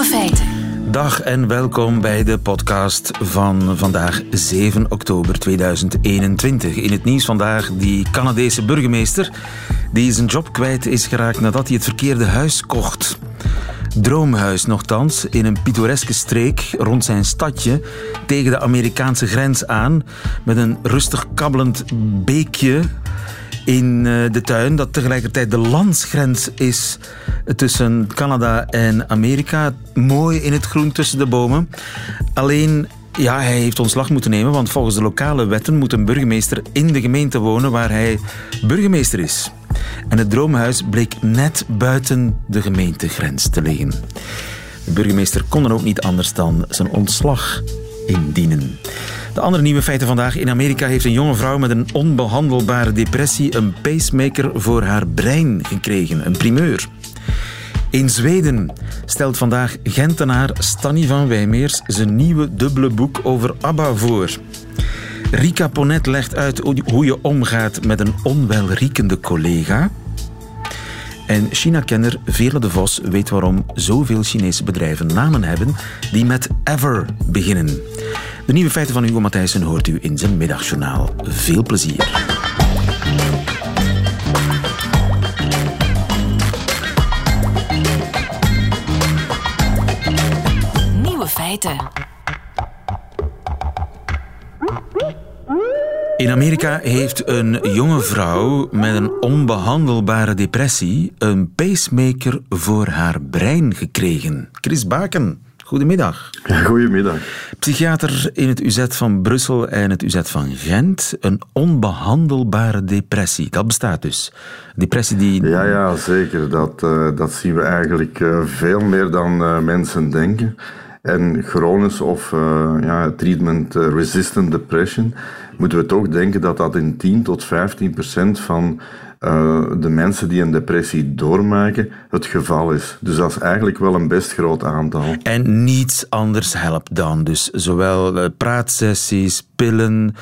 Nieuwe feiten. Dag en welkom bij de podcast van vandaag 7 oktober 2021. In het nieuws vandaag die Canadese burgemeester die zijn job kwijt is geraakt nadat hij het verkeerde huis kocht. Droomhuis nochtans, in een pittoreske streek rond zijn stadje tegen de Amerikaanse grens aan, met een rustig kabbelend beekje in de tuin dat tegelijkertijd de landsgrens is tussen Canada en Amerika. Mooi in het groen tussen de bomen. Alleen, ja, hij heeft ontslag moeten nemen, want volgens de lokale wetten moet een burgemeester in de gemeente wonen waar hij burgemeester is. En het droomhuis bleek net buiten de gemeentegrens te liggen. De burgemeester kon er ook niet anders dan zijn ontslag indienen. De andere nieuwe feiten vandaag. In Amerika heeft een jonge vrouw met een onbehandelbare depressie een pacemaker voor haar brein gekregen. Een primeur. In Zweden stelt vandaag Gentenaar Stanny van Wijmeers zijn nieuwe dubbele boek over ABBA voor. Rika Ponet legt uit hoe je omgaat met een onwelriekende collega. En China-kenner Veerle de Vos weet waarom zoveel Chinese bedrijven namen hebben die met Ever beginnen. De nieuwe feiten van Hugo Matthijssen hoort u in zijn middagjournaal. Veel plezier. Nieuwe feiten. In Amerika heeft een jonge vrouw met een onbehandelbare depressie een pacemaker voor haar brein gekregen. Chris Baken, goedemiddag. Goedemiddag. Psychiater in het UZ van Brussel en het UZ van Gent. Een onbehandelbare depressie, dat bestaat dus. Depressie die... Ja, zeker. Dat zien we eigenlijk veel meer dan mensen denken. En chronisch of treatment-resistant depression, moeten we toch denken dat in 10% tot 15% van de mensen die een depressie doormaken het geval is. Dus dat is eigenlijk wel een best groot aantal. En niets anders helpt dan. Dus zowel praatsessies, pillen,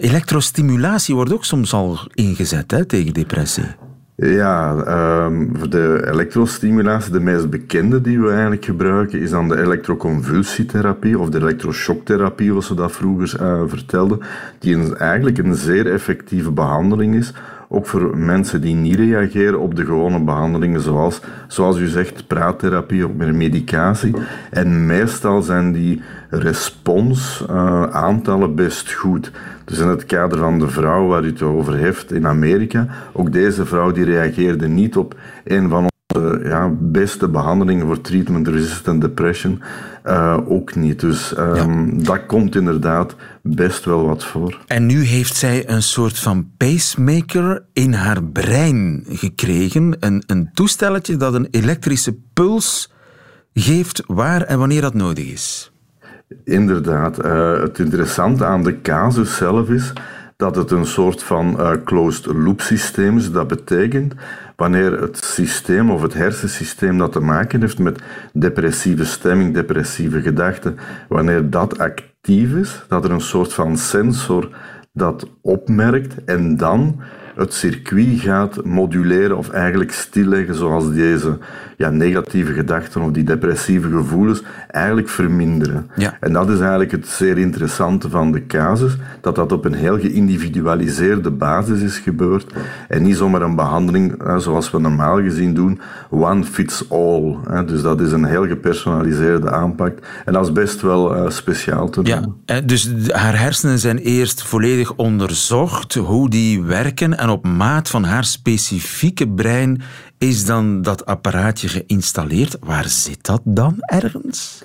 elektrostimulatie wordt ook soms al ingezet, hè, tegen depressie. Ja, de elektrostimulatie, de meest bekende die we eigenlijk gebruiken, is dan de elektroconvulsietherapie of de elektroshocktherapie, zoals ze dat vroeger vertelden, die eigenlijk een zeer effectieve behandeling is, ook voor mensen die niet reageren op de gewone behandelingen, zoals u zegt, praattherapie of meer medicatie. En meestal zijn die responsaantallen best goed. Dus in het kader van de vrouw waar u het over heeft in Amerika, ook deze vrouw die reageerde niet op een van onze beste behandelingen voor treatment-resistant depression, ook niet. Dus dat komt inderdaad best wel wat voor. En nu heeft zij een soort van pacemaker in haar brein gekregen, een toestelletje dat een elektrische puls geeft waar en wanneer dat nodig is. Inderdaad. Het interessante aan de casus zelf is dat het een soort van closed loop systeem is. Dat betekent, wanneer het systeem of het hersensysteem dat te maken heeft met depressieve stemming, depressieve gedachten, wanneer dat actief is, dat er een soort van sensor dat opmerkt en dan het circuit gaat moduleren of eigenlijk stilleggen, zoals deze negatieve gedachten of die depressieve gevoelens eigenlijk verminderen. Ja. En dat is eigenlijk het zeer interessante van de casus, dat op een heel geïndividualiseerde basis is gebeurd en niet zomaar een behandeling zoals we normaal gezien doen, one fits all. Dus dat is een heel gepersonaliseerde aanpak en dat is best wel speciaal te doen. Ja, dus haar hersenen zijn eerst volledig onderzocht, hoe die werken, en op maat van haar specifieke brein is dan dat apparaatje geïnstalleerd. Waar zit dat dan ergens?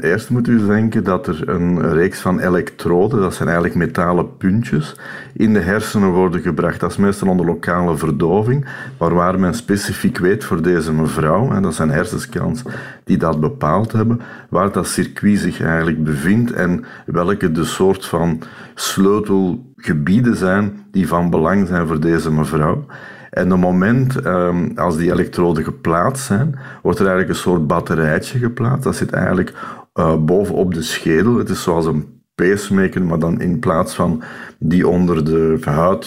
Eerst moet u denken dat er een reeks van elektroden, dat zijn eigenlijk metalen puntjes, in de hersenen worden gebracht. Dat is meestal onder lokale verdoving, maar waar men specifiek weet voor deze mevrouw, en dat zijn hersenscans die dat bepaald hebben, waar dat circuit zich eigenlijk bevindt en welke de soort van sleutelgebieden zijn die van belang zijn voor deze mevrouw. En op het moment als die elektroden geplaatst zijn, wordt er eigenlijk een soort batterijtje geplaatst. Dat zit eigenlijk bovenop de schedel. Het is zoals een pacemaker, maar dan in plaats van die onder de huid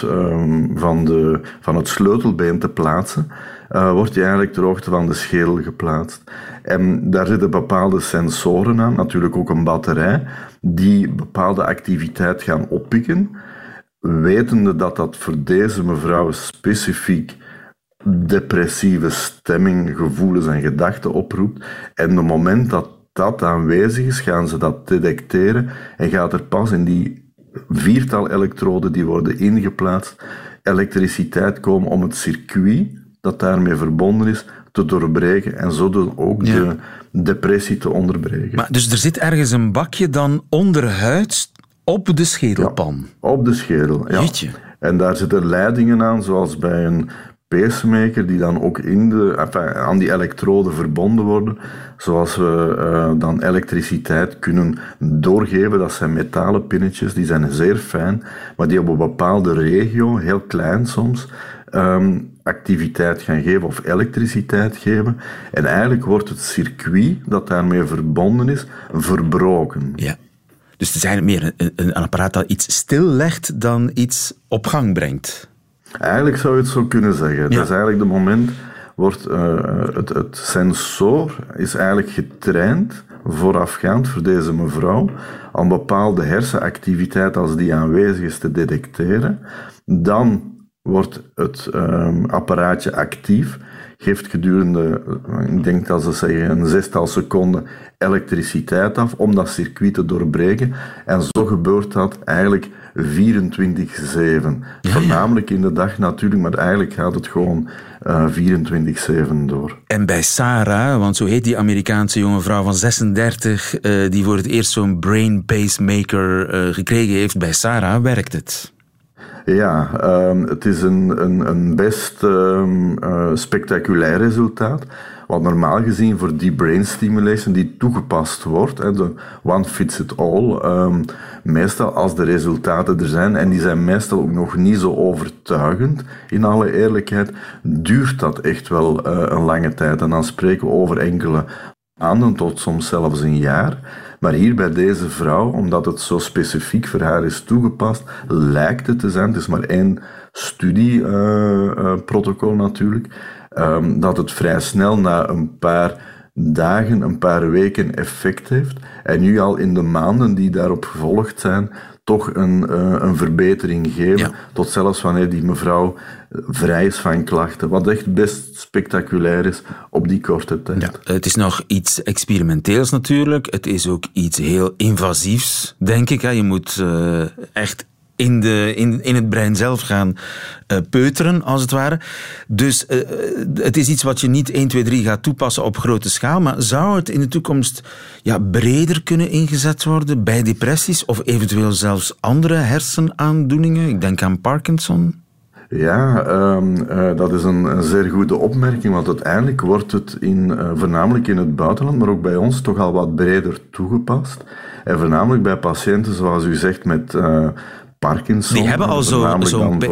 van het sleutelbeen te plaatsen, wordt je eigenlijk ter hoogte van de schedel geplaatst. En daar zitten bepaalde sensoren aan, natuurlijk ook een batterij, die bepaalde activiteit gaan oppikken, wetende dat dat voor deze mevrouw specifiek depressieve stemming, gevoelens en gedachten oproept. En op het moment dat dat aanwezig is, gaan ze dat detecteren en gaat er pas in die viertal elektroden die worden ingeplaatst, elektriciteit komen om het circuit dat daarmee verbonden is te doorbreken en zo ook de depressie te onderbreken. Maar dus er zit ergens een bakje dan onderhuids op de schedelpan? Ja, op de schedel, ja. Jeetje. En daar zitten leidingen aan, zoals bij een pacemaker, die dan ook aan die elektroden verbonden worden, zoals we dan elektriciteit kunnen doorgeven. Dat zijn metalen pinnetjes, die zijn zeer fijn, maar die op een bepaalde regio, heel klein soms, activiteit gaan geven of elektriciteit geven. En eigenlijk wordt het circuit dat daarmee verbonden is, verbroken. Ja. Dus het is eigenlijk meer een apparaat dat iets stillegt dan iets op gang brengt. Eigenlijk zou je het zo kunnen zeggen. Ja. Dat is eigenlijk de moment wordt het sensor is eigenlijk getraind voorafgaand voor deze mevrouw om bepaalde hersenactiviteit als die aanwezig is te detecteren. Dan wordt het apparaatje actief, geeft gedurende, ik denk dat ze zeggen, een 6-tal seconden elektriciteit af om dat circuit te doorbreken. En zo gebeurt dat eigenlijk 24-7. Ja. Voornamelijk in de dag natuurlijk, maar eigenlijk gaat het gewoon 24-7 door. En bij Sarah, want zo heet die Amerikaanse jonge vrouw van 36, die voor het eerst zo'n brain pacemaker gekregen heeft, bij Sarah werkt het. Ja, het is een best spectaculair resultaat. Want normaal gezien voor die brain stimulation die toegepast wordt, de one fits it all, meestal als de resultaten er zijn, en die zijn meestal ook nog niet zo overtuigend, in alle eerlijkheid, duurt dat echt wel een lange tijd. En dan spreken we over enkele maanden tot soms zelfs een jaar. Maar hier bij deze vrouw, omdat het zo specifiek voor haar is toegepast, lijkt het te zijn, het is maar één studieprotocol natuurlijk, dat het vrij snel na een paar dagen, een paar weken effect heeft. En nu al in de maanden die daarop gevolgd zijn, toch een verbetering geven. Ja. Tot zelfs wanneer die mevrouw vrij is van klachten. Wat echt best spectaculair is op die korte tijd. Ja, het is nog iets experimenteels natuurlijk. Het is ook iets heel invasiefs, denk ik. Je moet echt in het brein zelf gaan peuteren, als het ware. Dus het is iets wat je niet 1, 2, 3 gaat toepassen op grote schaal, maar zou het in de toekomst breder kunnen ingezet worden bij depressies of eventueel zelfs andere hersenaandoeningen? Ik denk aan Parkinson. Ja, dat is een zeer goede opmerking, want uiteindelijk wordt het voornamelijk in het buitenland, maar ook bij ons toch al wat breder toegepast. En voornamelijk bij patiënten, zoals u zegt, met Parkinson. Die hebben al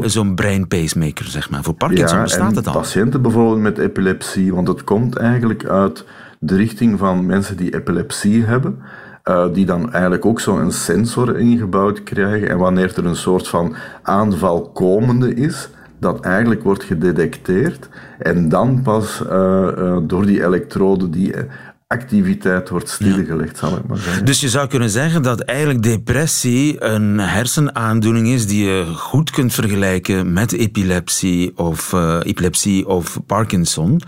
zo'n brain pacemaker, zeg maar. Voor Parkinson bestaat het al. Patiënten bijvoorbeeld met epilepsie, want het komt eigenlijk uit de richting van mensen die epilepsie hebben, die dan eigenlijk ook zo'n sensor ingebouwd krijgen. En wanneer er een soort van aanval komende is, dat eigenlijk wordt gedetecteerd. En dan pas door die elektroden die activiteit wordt stilgelegd, zal ik maar zeggen. Dus je zou kunnen zeggen dat eigenlijk depressie een hersenaandoening is die je goed kunt vergelijken met epilepsie of Parkinson.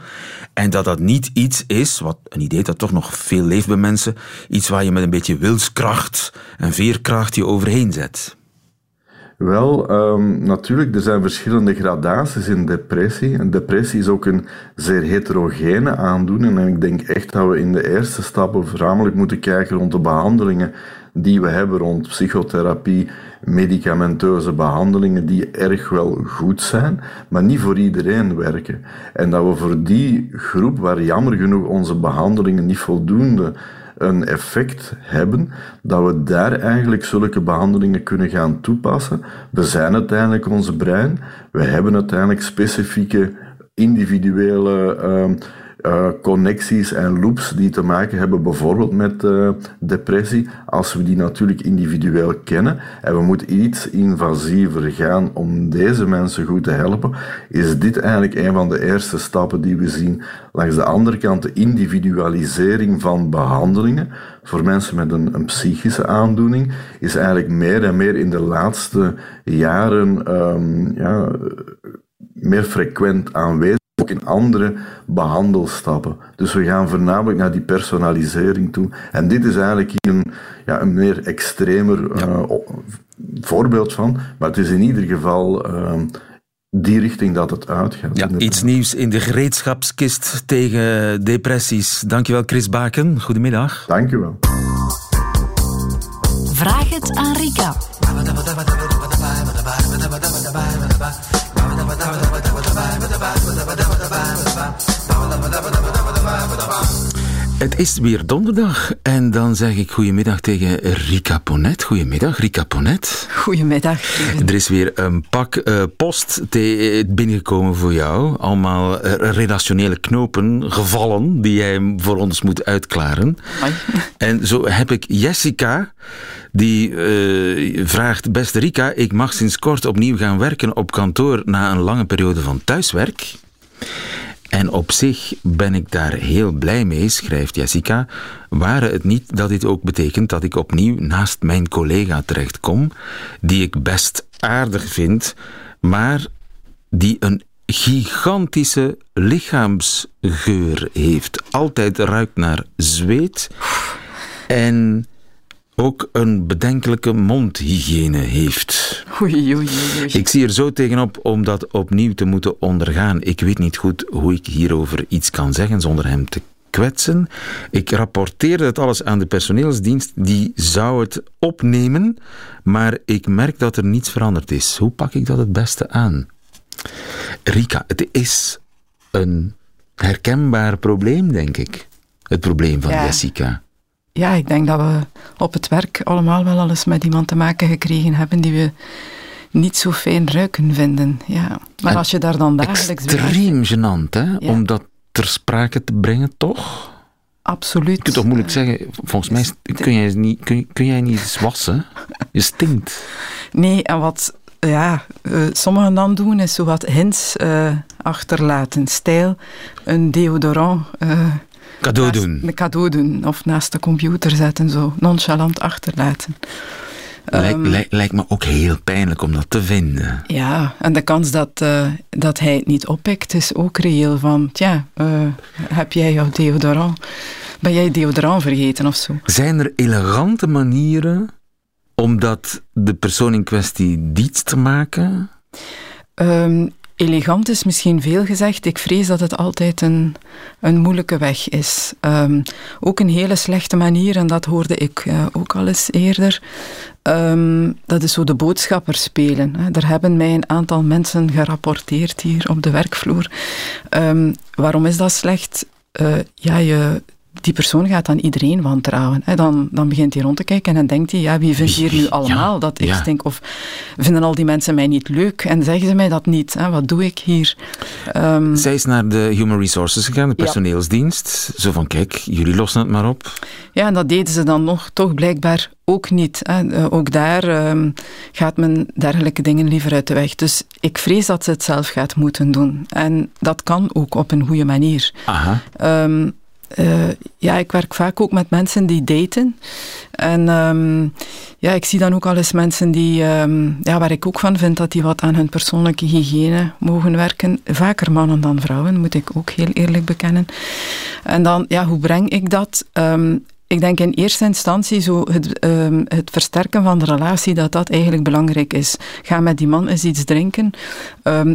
En dat dat niet iets is, wat een idee dat toch nog veel leeft bij mensen, iets waar je met een beetje wilskracht en veerkracht je overheen zet. Wel, natuurlijk, er zijn verschillende gradaties in depressie. En depressie is ook een zeer heterogene aandoening. En ik denk echt dat we in de eerste stappen voornamelijk moeten kijken rond de behandelingen die we hebben rond psychotherapie, medicamenteuze behandelingen die erg wel goed zijn, maar niet voor iedereen werken. En dat we voor die groep, waar jammer genoeg onze behandelingen niet voldoende een effect hebben, dat we daar eigenlijk zulke behandelingen kunnen gaan toepassen. We zijn uiteindelijk ons brein, we hebben uiteindelijk specifieke individuele connecties en loops die te maken hebben bijvoorbeeld met depressie, als we die natuurlijk individueel kennen en we moeten iets invasiever gaan om deze mensen goed te helpen, is dit eigenlijk een van de eerste stappen die we zien. Langs de andere kant de individualisering van behandelingen voor mensen met een psychische aandoening is eigenlijk meer en meer in de laatste jaren meer frequent aanwezig, ook in andere behandelstappen. Dus we gaan voornamelijk naar die personalisering toe. En dit is eigenlijk een meer extremer voorbeeld van, maar het is in ieder geval die richting dat het uitgaat. Ja, iets nieuws in de gereedschapskist tegen depressies. Dankjewel Chris Baken, goedemiddag. Dankjewel. Vraag het aan Rika. Het is weer donderdag en dan zeg ik goedemiddag tegen Rika Ponet. Goedemiddag, Rika Ponet. Goedemiddag. Er is weer een pak post binnengekomen voor jou. Allemaal relationele knopen, gevallen, die jij voor ons moet uitklaren. Hoi. En zo heb ik Jessica, die vraagt... Beste Rika, ik mag sinds kort opnieuw gaan werken op kantoor na een lange periode van thuiswerk. En op zich ben ik daar heel blij mee, schrijft Jessica. Ware het niet dat dit ook betekent dat ik opnieuw naast mijn collega terechtkom, die ik best aardig vind, maar die een gigantische lichaamsgeur heeft. Altijd ruikt naar zweet en ook een bedenkelijke mondhygiëne heeft. Oei, oei, oei. Ik zie er zo tegenop om dat opnieuw te moeten ondergaan. Ik weet niet goed hoe ik hierover iets kan zeggen zonder hem te kwetsen. Ik rapporteerde het alles aan de personeelsdienst. Die zou het opnemen, maar ik merk dat er niets veranderd is. Hoe pak ik dat het beste aan? Rika, het is een herkenbaar probleem, denk ik. Het probleem van Jessica. Ja, ik denk dat we op het werk allemaal wel alles met iemand te maken gekregen hebben die we niet zo fijn ruiken vinden. Ja. Maar en als je daar dan dagelijks... Extreem gênant, hè? Ja. Om dat ter sprake te brengen, toch? Absoluut. Je kunt toch moeilijk zeggen, volgens mij kun jij niet eens wassen? Je stinkt. Nee, en wat sommigen dan doen is zo wat hints achterlaten. Stijl, een deodorant... Een cadeau doen. Of naast de computer zetten, zo nonchalant achterlaten. Lijkt me ook heel pijnlijk om dat te vinden. Ja, en de kans dat hij het niet oppikt is ook reëel van... heb jij jouw deodorant? Ben jij deodorant vergeten of zo? Zijn er elegante manieren om dat de persoon in kwestie diets te maken? Elegant is misschien veel gezegd. Ik vrees dat het altijd een moeilijke weg is. Ook een hele slechte manier, en dat hoorde ik ook al eens eerder, dat is zo de boodschapper spelen. Er hebben mij een aantal mensen gerapporteerd hier op de werkvloer. Waarom is dat slecht? Die persoon gaat aan iedereen wantrouwen. Dan begint hij rond te kijken en denkt hij, wie vindt hier nu allemaal dat ik stink? Of vinden al die mensen mij niet leuk en zeggen ze mij dat niet? Hè? Wat doe ik hier? Zij is naar de Human Resources gegaan, de personeelsdienst. Ja. Zo van, kijk, jullie lossen het maar op. Ja, en dat deden ze dan nog toch blijkbaar ook niet. Hè. Ook daar gaat men dergelijke dingen liever uit de weg. Dus ik vrees dat ze het zelf gaat moeten doen. En dat kan ook op een goede manier. Aha. Ik werk vaak ook met mensen die daten. En ik zie dan ook al eens mensen die, waar ik ook van vind dat die wat aan hun persoonlijke hygiëne mogen werken. Vaker mannen dan vrouwen, moet ik ook heel eerlijk bekennen. En dan, hoe breng ik dat? Ik denk in eerste instantie zo het versterken van de relatie, dat eigenlijk belangrijk is. Ga met die man eens iets drinken.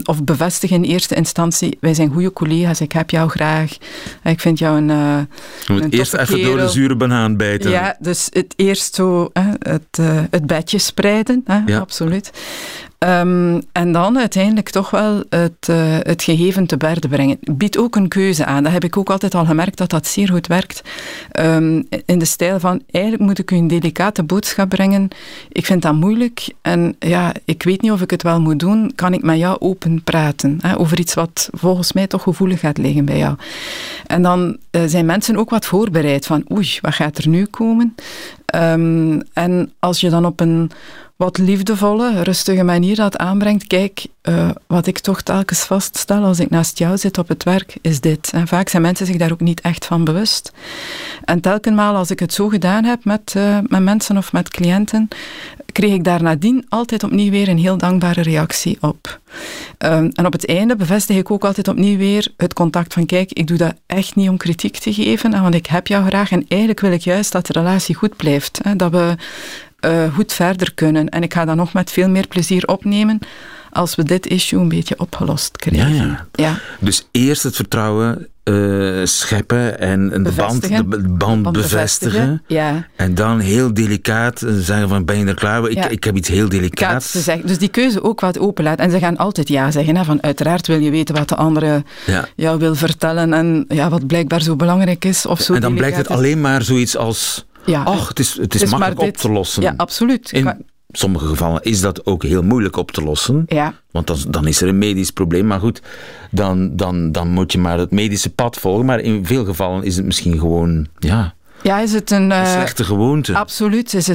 Of bevestig in eerste instantie, wij zijn goede collega's, ik heb jou graag. Ik vind jou je moet eerst even door de zure banaan bijten. Ja, dus het eerst zo het bedje spreiden. Absoluut. En dan uiteindelijk toch wel het gegeven te berde brengen. Biedt ook een keuze aan. Dat heb ik ook altijd al gemerkt, dat dat zeer goed werkt. In de stijl van, eigenlijk moet ik u een delicate boodschap brengen. Ik vind dat moeilijk. En ja, ik weet niet of ik het wel moet doen. Kan ik met jou open praten? Hè, over iets wat volgens mij toch gevoelig gaat liggen bij jou. En dan zijn mensen ook wat voorbereid. Van, oei, wat gaat er nu komen? En als je dan op een wat liefdevolle, rustige manier dat aanbrengt, kijk, wat ik toch telkens vaststel als ik naast jou zit op het werk, is dit. En vaak zijn mensen zich daar ook niet echt van bewust. En telkenmaal als ik het zo gedaan heb met mensen of met cliënten, kreeg ik daar nadien altijd opnieuw weer een heel dankbare reactie op. En op het einde bevestig ik ook altijd opnieuw weer het contact van, kijk, ik doe dat echt niet om kritiek te geven, want ik heb jou graag en eigenlijk wil ik juist dat de relatie goed blijft. Hè, dat we goed verder kunnen. En ik ga dat nog met veel meer plezier opnemen als we dit issue een beetje opgelost krijgen. Ja. Dus eerst het vertrouwen scheppen en de band bevestigen. Ja. En dan heel delicaat zeggen van, ben je er klaar voor? Ik heb iets heel delicaats te zeggen. Dus die keuze ook wat openlaat. En ze gaan altijd ja zeggen. Hè? Van, uiteraard wil je weten wat de andere jou wil vertellen en ja, wat blijkbaar zo belangrijk is. Of zo en dan blijkt het alleen maar zoiets als... Ja, ach, het is makkelijk op te lossen. Ja, absoluut. In sommige gevallen is dat ook heel moeilijk op te lossen. Ja. Want dan is er een medisch probleem. Maar goed, dan moet je maar het medische pad volgen. Maar in veel gevallen is het misschien gewoon... Ja, is het een slechte gewoonte? Absoluut.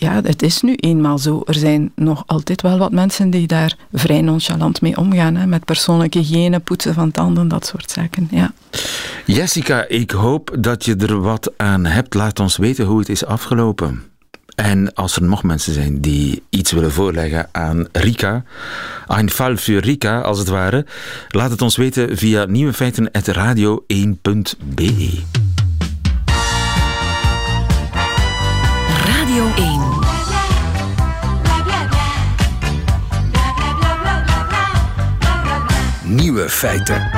Het is nu eenmaal zo. Er zijn nog altijd wel wat mensen die daar vrij nonchalant mee omgaan. Hè, met persoonlijke hygiëne, poetsen van tanden, dat soort zaken. Ja. Jessica, ik hoop dat je er wat aan hebt. Laat ons weten hoe het is afgelopen. En als er nog mensen zijn die iets willen voorleggen aan Rika, een val voor Rika als het ware, laat het ons weten via nieuwefeiten@radio1.be. Radio 1. Nieuwe feiten.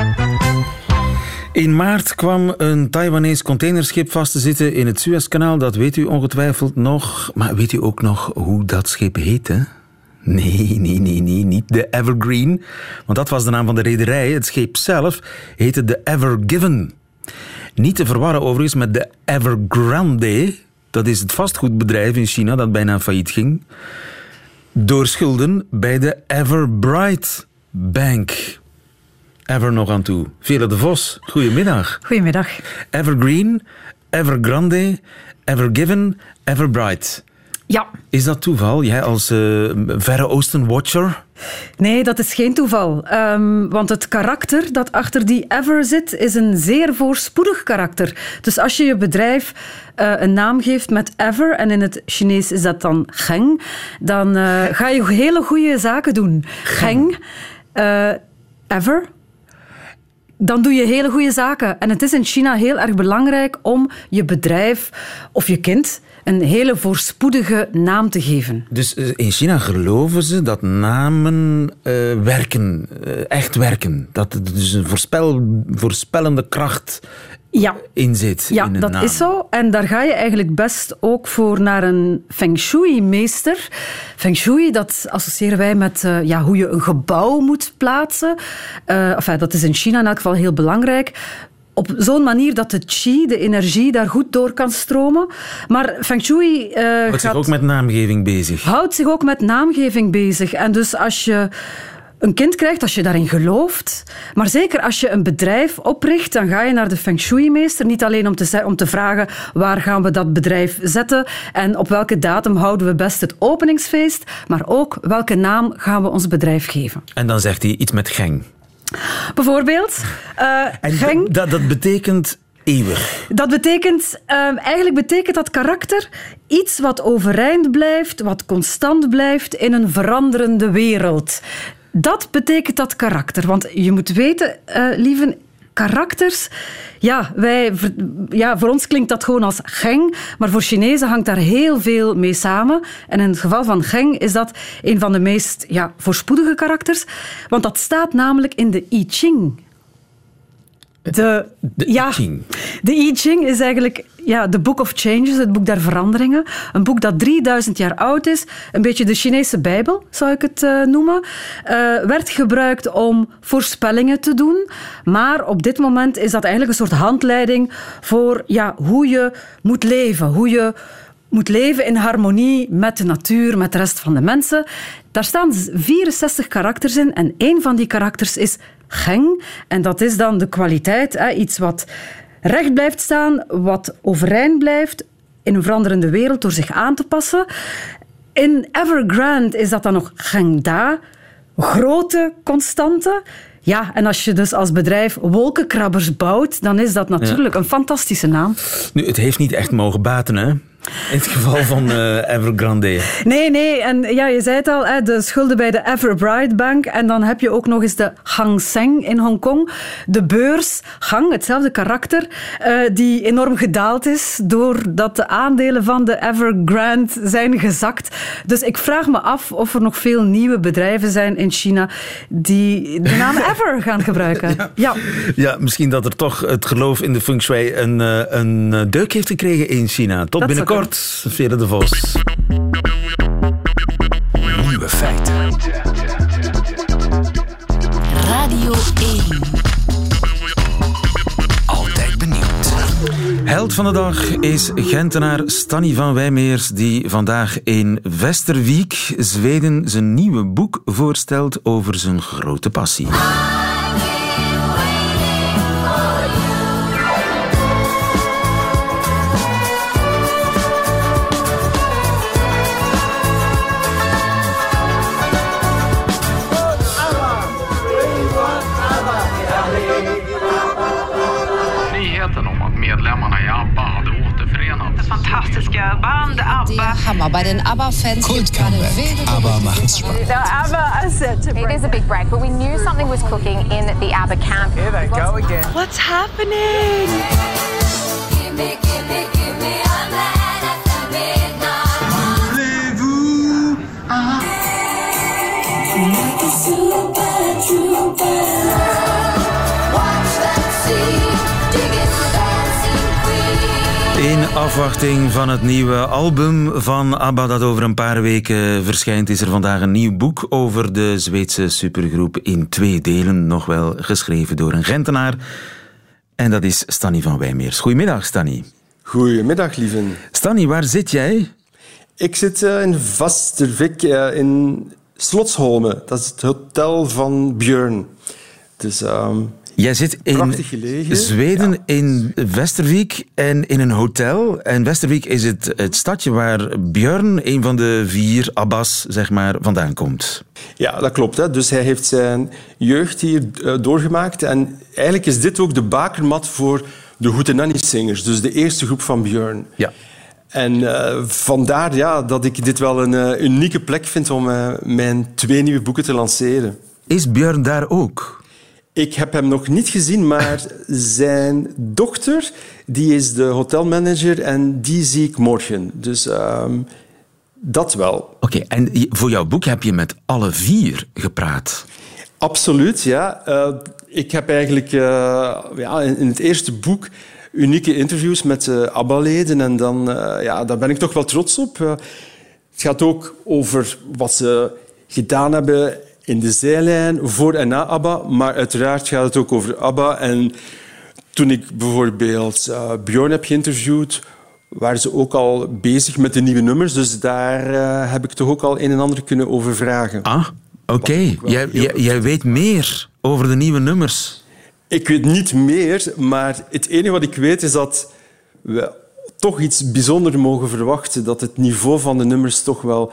In maart kwam een Taiwanese containerschip vast te zitten in het Suezkanaal. Dat weet u ongetwijfeld nog. Maar weet u ook nog hoe dat schip heette? Nee, niet de Evergreen. Want dat was de naam van de rederij. Het schip zelf heette de Ever Given. Niet te verwarren overigens met de Evergrande. Dat is het vastgoedbedrijf in China dat bijna failliet ging. Door schulden bij de Everbright Bank. Ever nog aan toe. Veerle de Vos, goedemiddag. Goedemiddag. Evergreen, Evergrande, Evergiven, Everbright. Ja. Is dat toeval? Jij als Verre Oosten-watcher? Nee, dat is geen toeval. Want het karakter dat achter die Ever zit, is een zeer voorspoedig karakter. Dus als je je bedrijf een naam geeft met Ever, en in het Chinees is dat dan Geng, dan ga je hele goede zaken doen. Geng, Ever... Dan doe je hele goede zaken. En het is in China heel erg belangrijk om je bedrijf of je kind een hele voorspoedige naam te geven. Dus in China geloven ze dat namen werken, echt werken. Dat er dus een voorspellende kracht in zit. Ja, in een dat naam. Is zo. En daar ga je eigenlijk best ook voor naar een Feng Shui-meester. Feng Shui, dat associëren wij met hoe je een gebouw moet plaatsen. Dat is in China in elk geval heel belangrijk. Op zo'n manier dat de qi, de energie, daar goed door kan stromen. Maar Feng Shui... houdt zich ook met naamgeving bezig. Houdt zich ook met naamgeving bezig. En dus als je een kind krijgt, als je daarin gelooft. Maar zeker als je een bedrijf opricht, dan ga je naar de Feng Shui-meester. Niet alleen om te vragen waar gaan we dat bedrijf zetten en op welke datum houden we best het openingsfeest. Maar ook welke naam gaan we ons bedrijf geven. En dan zegt hij iets met Geng. Bijvoorbeeld. Geng. Dat betekent eeuwig. Dat betekent... eigenlijk betekent dat karakter iets wat overeind blijft, wat constant blijft in een veranderende wereld. Dat betekent dat karakter. Want je moet weten, lieven, karakters... voor ons klinkt dat gewoon als Geng, maar voor Chinezen hangt daar heel veel mee samen. En in het geval van Geng is dat een van de meest voorspoedige karakters. Want dat staat namelijk in de I Ching. De I Ching is eigenlijk Ja, The Book of Changes, het boek der veranderingen. Een boek dat 3000 jaar oud is. Een beetje de Chinese Bijbel, zou ik het noemen. Werd gebruikt om voorspellingen te doen. Maar op dit moment is dat eigenlijk een soort handleiding voor ja, hoe je moet leven. Hoe je moet leven in harmonie met de natuur, met de rest van de mensen. Daar staan 64 karakters in en één van die karakters is Geng. En dat is dan de kwaliteit, hè, iets wat recht blijft staan, wat overeind blijft in een veranderende wereld door zich aan te passen. In Evergrande is dat dan nog Gengda, grote constante. Ja, en als je dus als bedrijf wolkenkrabbers bouwt, dan is dat natuurlijk een fantastische naam. Nu, het heeft niet echt mogen baten, hè? In het geval van Evergrande. Nee. En ja, je zei het al, hè, de schulden bij de Everbright Bank. En dan heb je ook nog eens de Hang Seng in Hongkong. De beurs, Hang, hetzelfde karakter, die enorm gedaald is doordat de aandelen van de Evergrande zijn gezakt. Dus ik vraag me af of er nog veel nieuwe bedrijven zijn in China die de naam Ever gaan gebruiken. Ja, misschien dat er toch het geloof in de Feng Shui een deuk heeft gekregen in China. Tot dat binnenkort. Veerle de Vos. Nieuwe feiten. Radio 1. Altijd benieuwd. Held van de dag is Gentenaar Stanny van Wijmeers, die vandaag in Västervik, Zweden, zijn nieuwe boek voorstelt over zijn grote passie. Band, ABBA. Die Hammer. Bij den ABBA-Fans gibt gerade wilde... ABBA macht's spannend. It is a big break, but we knew something was cooking in the ABBA camp. Here they go again. What's happening? Give me a man after midnight. Voulez-vous? Like a super trooper. Watch that sea. Dig it. In afwachting van het nieuwe album van ABBA dat over een paar weken verschijnt, is er vandaag een nieuw boek over de Zweedse supergroep in 2 delen, nog wel geschreven door een Gentenaar. En dat is Stanny van Wijmeers. Goedemiddag, Stanny. Goedemiddag, lieven. Stanny, waar zit jij? Ik zit in Västervik, in Slottsholmen. Dat is het hotel van Björn. Dus... Jij zit in Zweden, in Västervik en in een hotel. En Västervik is het stadje waar Björn, een van de 4 Abbas, zeg maar, vandaan komt. Ja, dat klopt. Hè. Dus hij heeft zijn jeugd hier doorgemaakt. En eigenlijk is dit ook de bakermat voor de Hootenanny Singers, dus de eerste groep van Björn. Ja. En vandaar dat ik dit wel een unieke plek vind om mijn 2 nieuwe boeken te lanceren. Is Björn daar ook? Ik heb hem nog niet gezien, maar zijn dochter, die is de hotelmanager en die zie ik morgen. Dus dat wel. Oké, en voor jouw boek heb je met alle 4 gepraat? Absoluut, ja. Ik heb eigenlijk in het eerste boek unieke interviews met ABBA-leden en dan, daar ben ik toch wel trots op. Het gaat ook over wat ze gedaan hebben in de zijlijn, voor en na ABBA, maar uiteraard gaat het ook over ABBA. En toen ik bijvoorbeeld Björn heb geïnterviewd, waren ze ook al bezig met de nieuwe nummers, dus daar heb ik toch ook al een en ander kunnen over vragen. Ah, oké. Jij weet meer over de nieuwe nummers. Ik weet niet meer, maar het enige wat ik weet is dat we toch iets bijzonders mogen verwachten, dat het niveau van de nummers toch wel...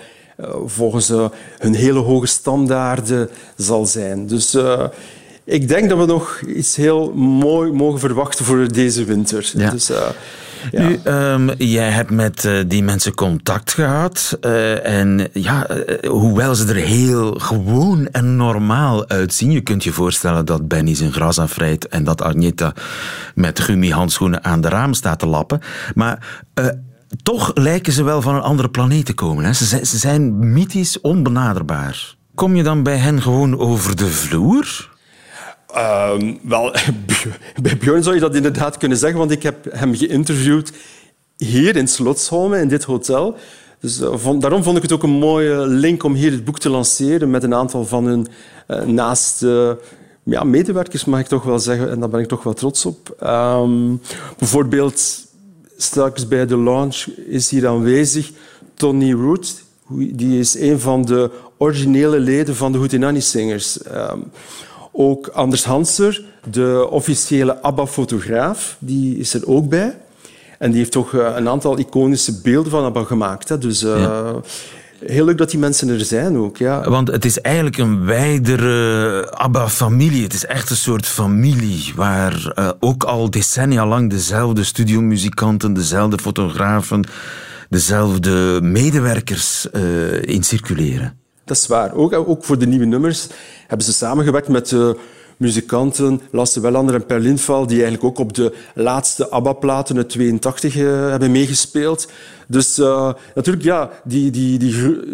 volgens hun hele hoge standaarden zal zijn. Dus ik denk dat we nog iets heel mooi mogen verwachten voor deze winter. Ja. Dus, nu, jij hebt met die mensen contact gehad. Hoewel ze er heel gewoon en normaal uitzien. Je kunt je voorstellen dat Benny zijn gras afrijdt en dat Agneta met gummihandschoenen aan de raam staat te lappen. Maar... toch lijken ze wel van een andere planeet te komen. Hè? Ze zijn mythisch onbenaderbaar. Kom je dan bij hen gewoon over de vloer? Bij Björn zou je dat inderdaad kunnen zeggen, want ik heb hem geïnterviewd hier in Slottsholmen, in dit hotel. Dus daarom vond ik het ook een mooie link om hier het boek te lanceren met een aantal van hun naaste medewerkers, mag ik toch wel zeggen. En daar ben ik toch wel trots op. Bijvoorbeeld, straks bij de launch is hier aanwezig Tony Root. Die is een van de originele leden van de Hootenanny Singers. Ook Anders Hanser, de officiële ABBA-fotograaf, die is er ook bij. En die heeft toch een aantal iconische beelden van ABBA gemaakt. Hè? Dus heel leuk dat die mensen er zijn ook. Ja. Want het is eigenlijk een wijdere ABBA-familie. Het is echt een soort familie waar ook al decennia lang dezelfde studiomuzikanten, dezelfde fotografen, dezelfde medewerkers in circuleren. Dat is waar. Ook voor de nieuwe nummers hebben ze samengewerkt met muzikanten Lasse Welander en Per Lindvall, die eigenlijk ook op de laatste ABBA-platen uit 1982 hebben meegespeeld. Dus natuurlijk,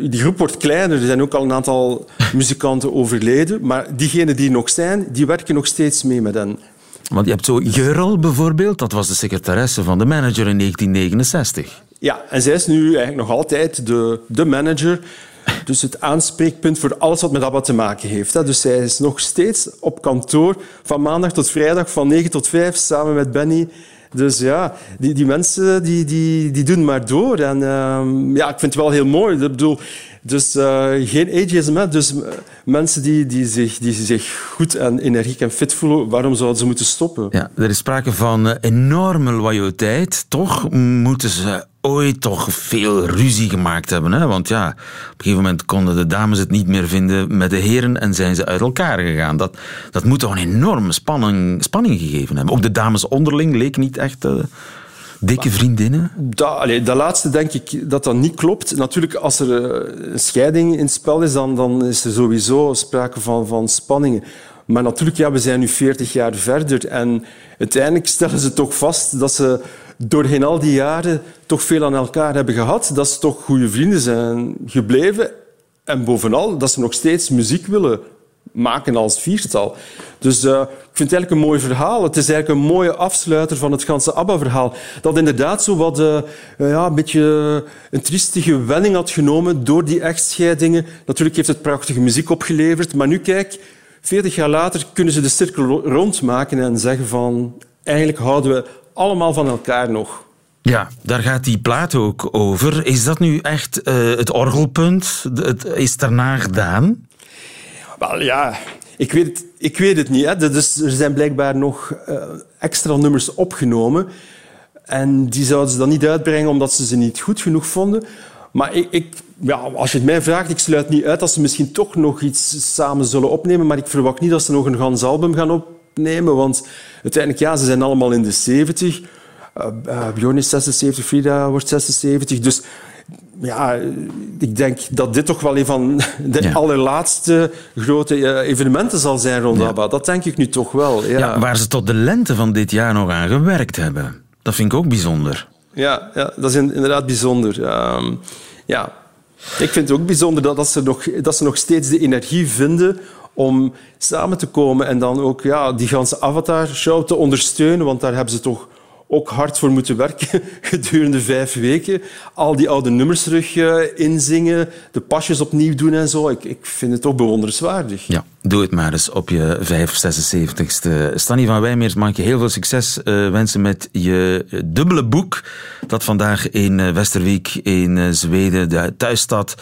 die groep wordt kleiner. Er zijn ook al een aantal muzikanten overleden. Maar diegenen die nog zijn, die werken nog steeds mee met hen. Want je hebt zo Jurl bijvoorbeeld, dat was de secretaresse van de manager in 1969. Ja, en zij is nu eigenlijk nog altijd de manager. Dus het aanspreekpunt voor alles wat met ABBA te maken heeft. Dus zij is nog steeds op kantoor van maandag tot vrijdag, van 9 tot 5, samen met Benny. Dus ja, die mensen die doen maar door. En ik vind het wel heel mooi. Ik bedoel, dus geen ageism, dus mensen die zich goed en energiek en fit voelen, waarom zouden ze moeten stoppen? Ja, er is sprake van enorme loyaliteit. Toch moeten ze ooit toch veel ruzie gemaakt hebben. Hè? Want ja, op een gegeven moment konden de dames het niet meer vinden met de heren en zijn ze uit elkaar gegaan. Dat moet toch een enorme spanning gegeven hebben. Ook de dames onderling leek niet echt... dikke vriendinnen? Dat laatste denk ik dat niet klopt. Natuurlijk, als er een scheiding in het spel is, dan is er sowieso sprake van spanningen. Maar natuurlijk, we zijn nu 40 jaar verder. En uiteindelijk stellen ze toch vast dat ze doorheen al die jaren toch veel aan elkaar hebben gehad. Dat ze toch goede vrienden zijn gebleven. En bovenal, dat ze nog steeds muziek willen maken als viertal. Dus ik vind het eigenlijk een mooi verhaal. Het is eigenlijk een mooie afsluiter van het ganse ABBA-verhaal. Dat inderdaad zo wat een beetje een triestige wending had genomen door die echtscheidingen. Natuurlijk heeft het prachtige muziek opgeleverd, maar nu kijk, 40 jaar later kunnen ze de cirkel rondmaken en zeggen van eigenlijk houden we allemaal van elkaar nog. Ja, daar gaat die plaat ook over. Is dat nu echt het orgelpunt? Het is daarna gedaan? Wel ja, ik weet het niet. Hè. Dus er zijn blijkbaar nog extra nummers opgenomen. En die zouden ze dan niet uitbrengen omdat ze niet goed genoeg vonden. Maar als je het mij vraagt, ik sluit niet uit dat ze misschien toch nog iets samen zullen opnemen. Maar ik verwacht niet dat ze nog een gans album gaan opnemen. Want uiteindelijk, ze zijn allemaal in de 70. Björn is 76, Frida wordt 76. Dus... ja, ik denk dat dit toch wel een van de allerlaatste grote evenementen zal zijn rond ABBA. Dat denk ik nu toch wel. Ja. Ja, waar ze tot de lente van dit jaar nog aan gewerkt hebben. Dat vind ik ook bijzonder. Ja dat is inderdaad bijzonder. Ik vind het ook bijzonder dat ze nog steeds de energie vinden om samen te komen en dan ook die ganse Avatar-show te ondersteunen, want daar hebben ze toch... ook hard voor moeten werken gedurende 5 weken. Al die oude nummers terug inzingen, de pasjes opnieuw doen en zo. Ik vind het toch bewonderenswaardig. Ja, doe het maar eens op je 75ste. Stanny van Wijmeers, mag je heel veel succes wensen met je dubbele boek dat vandaag in Västervik in Zweden, de thuisstad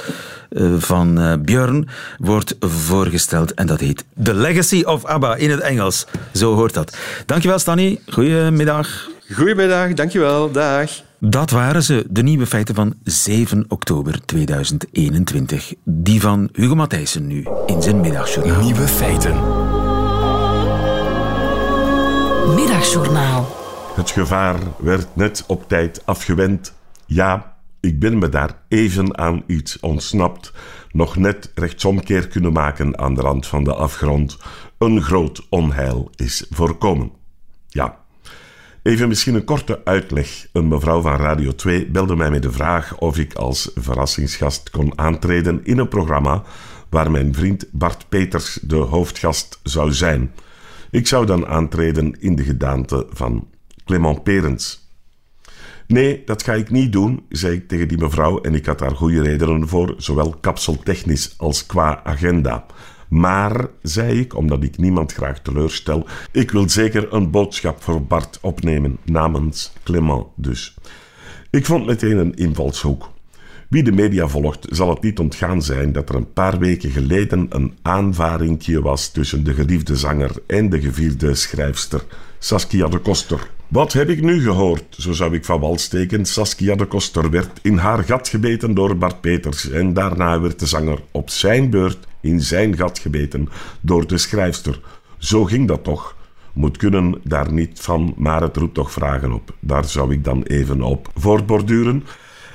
van Björn, wordt voorgesteld. En dat heet The Legacy of ABBA in het Engels. Zo hoort dat. Dankjewel, Stanny. Goedemiddag. Goedemiddag, dankjewel. Dag. Dat waren ze, de nieuwe feiten van 7 oktober 2021. Die van Hugo Matthijssen nu in zijn middagjournaal. Nieuwe feiten. Middagjournaal. Het gevaar werd net op tijd afgewend. Ja, ik ben me daar even aan iets ontsnapt. Nog net rechtsomkeer kunnen maken aan de rand van de afgrond. Een groot onheil is voorkomen. Ja. Even misschien een korte uitleg. Een mevrouw van Radio 2 belde mij met de vraag of ik als verrassingsgast kon aantreden in een programma waar mijn vriend Bart Peters de hoofdgast zou zijn. Ik zou dan aantreden in de gedaante van Clement Perens. Nee, dat ga ik niet doen, zei ik tegen die mevrouw. En ik had daar goede redenen voor, zowel kapseltechnisch als qua agenda. Maar, zei ik, omdat ik niemand graag teleurstel, ik wil zeker een boodschap voor Bart opnemen, namens Clement dus. Ik vond meteen een invalshoek. Wie de media volgt, zal het niet ontgaan zijn dat er een paar weken geleden een aanvaringje was tussen de geliefde zanger en de gevierde schrijfster Saskia de Koster. Wat heb ik nu gehoord? Zo zou ik van wal steken. Saskia de Koster werd in haar gat gebeten door Bart Peters en daarna werd de zanger op zijn beurt in zijn gat gebeten door de schrijfster. Zo ging dat toch. Moet kunnen, daar niet van, maar het roept toch vragen op. Daar zou ik dan even op voortborduren.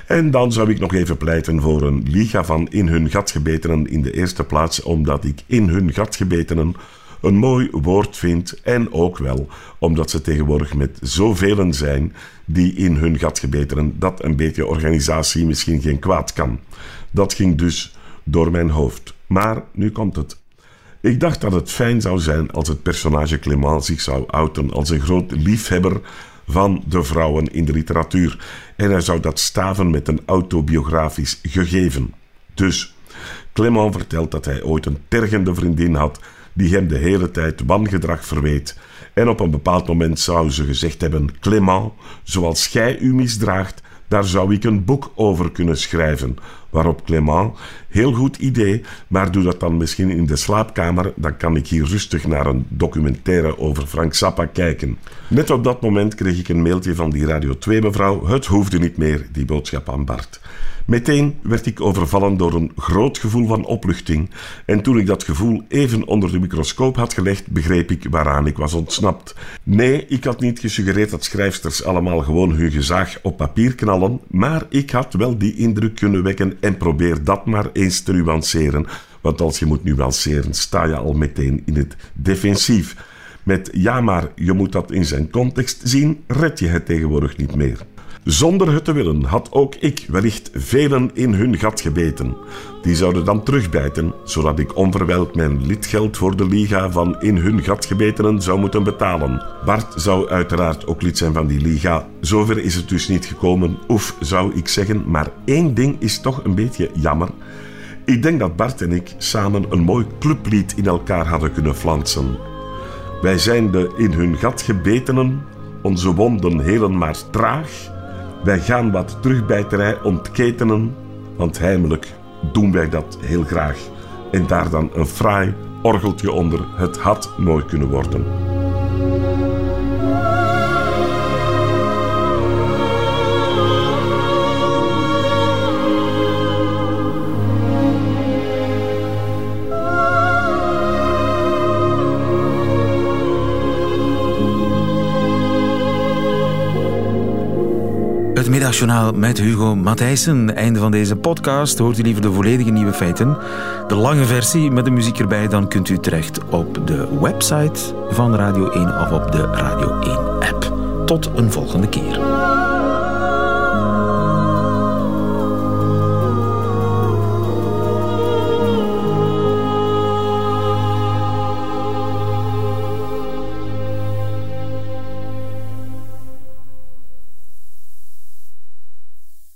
En dan zou ik nog even pleiten voor een liga van in hun gat gebetenen in de eerste plaats, omdat ik in hun gat gebetenen een mooi woord vind en ook wel omdat ze tegenwoordig met zoveel zijn die in hun gat gebetenen dat een beetje organisatie misschien geen kwaad kan. Dat ging dus door mijn hoofd. Maar nu komt het. Ik dacht dat het fijn zou zijn als het personage Clement zich zou outen als een groot liefhebber van de vrouwen in de literatuur. En hij zou dat staven met een autobiografisch gegeven. Dus, Clement vertelt dat hij ooit een tergende vriendin had die hem de hele tijd wangedrag verweet. En op een bepaald moment zou ze gezegd hebben: Clement, zoals jij u misdraagt, daar zou ik een boek over kunnen schrijven. Waarop Clement: heel goed idee, maar doe dat dan misschien in de slaapkamer. Dan kan ik hier rustig naar een documentaire over Frank Zappa kijken. Net op dat moment kreeg ik een mailtje van die Radio 2-mevrouw. Het hoefde niet meer, die boodschap aan Bart. Meteen werd ik overvallen door een groot gevoel van opluchting. En toen ik dat gevoel even onder de microscoop had gelegd, begreep ik waaraan ik was ontsnapt. Nee, ik had niet gesuggereerd dat schrijfsters allemaal gewoon hun gezag op papier knallen, maar ik had wel die indruk kunnen wekken en probeer dat maar eens te nuanceren. Want als je moet nuanceren, sta je al meteen in het defensief. Met ja, maar je moet dat in zijn context zien, red je het tegenwoordig niet meer. Zonder het te willen had ook ik wellicht velen in hun gat gebeten. Die zouden dan terugbijten, zodat ik onverwijld mijn lidgeld voor de liga van in hun gat gebetenen zou moeten betalen. Bart zou uiteraard ook lid zijn van die liga. Zover is het dus niet gekomen, oef, zou ik zeggen. Maar één ding is toch een beetje jammer. Ik denk dat Bart en ik samen een mooi clublied in elkaar hadden kunnen flansen. Wij zijn de in hun gat gebetenen, onze wonden helen maar traag. Wij gaan wat terugbijterij ontketenen, want heimelijk doen wij dat heel graag. En daar dan een fraai orgeltje onder. Het had mooi kunnen worden. Het Middagjournaal met Hugo Matthijssen. Einde van deze podcast. Hoort u liever de volledige nieuwe feiten? De lange versie met de muziek erbij. Dan kunt u terecht op de website van Radio 1 of op de Radio 1 app. Tot een volgende keer.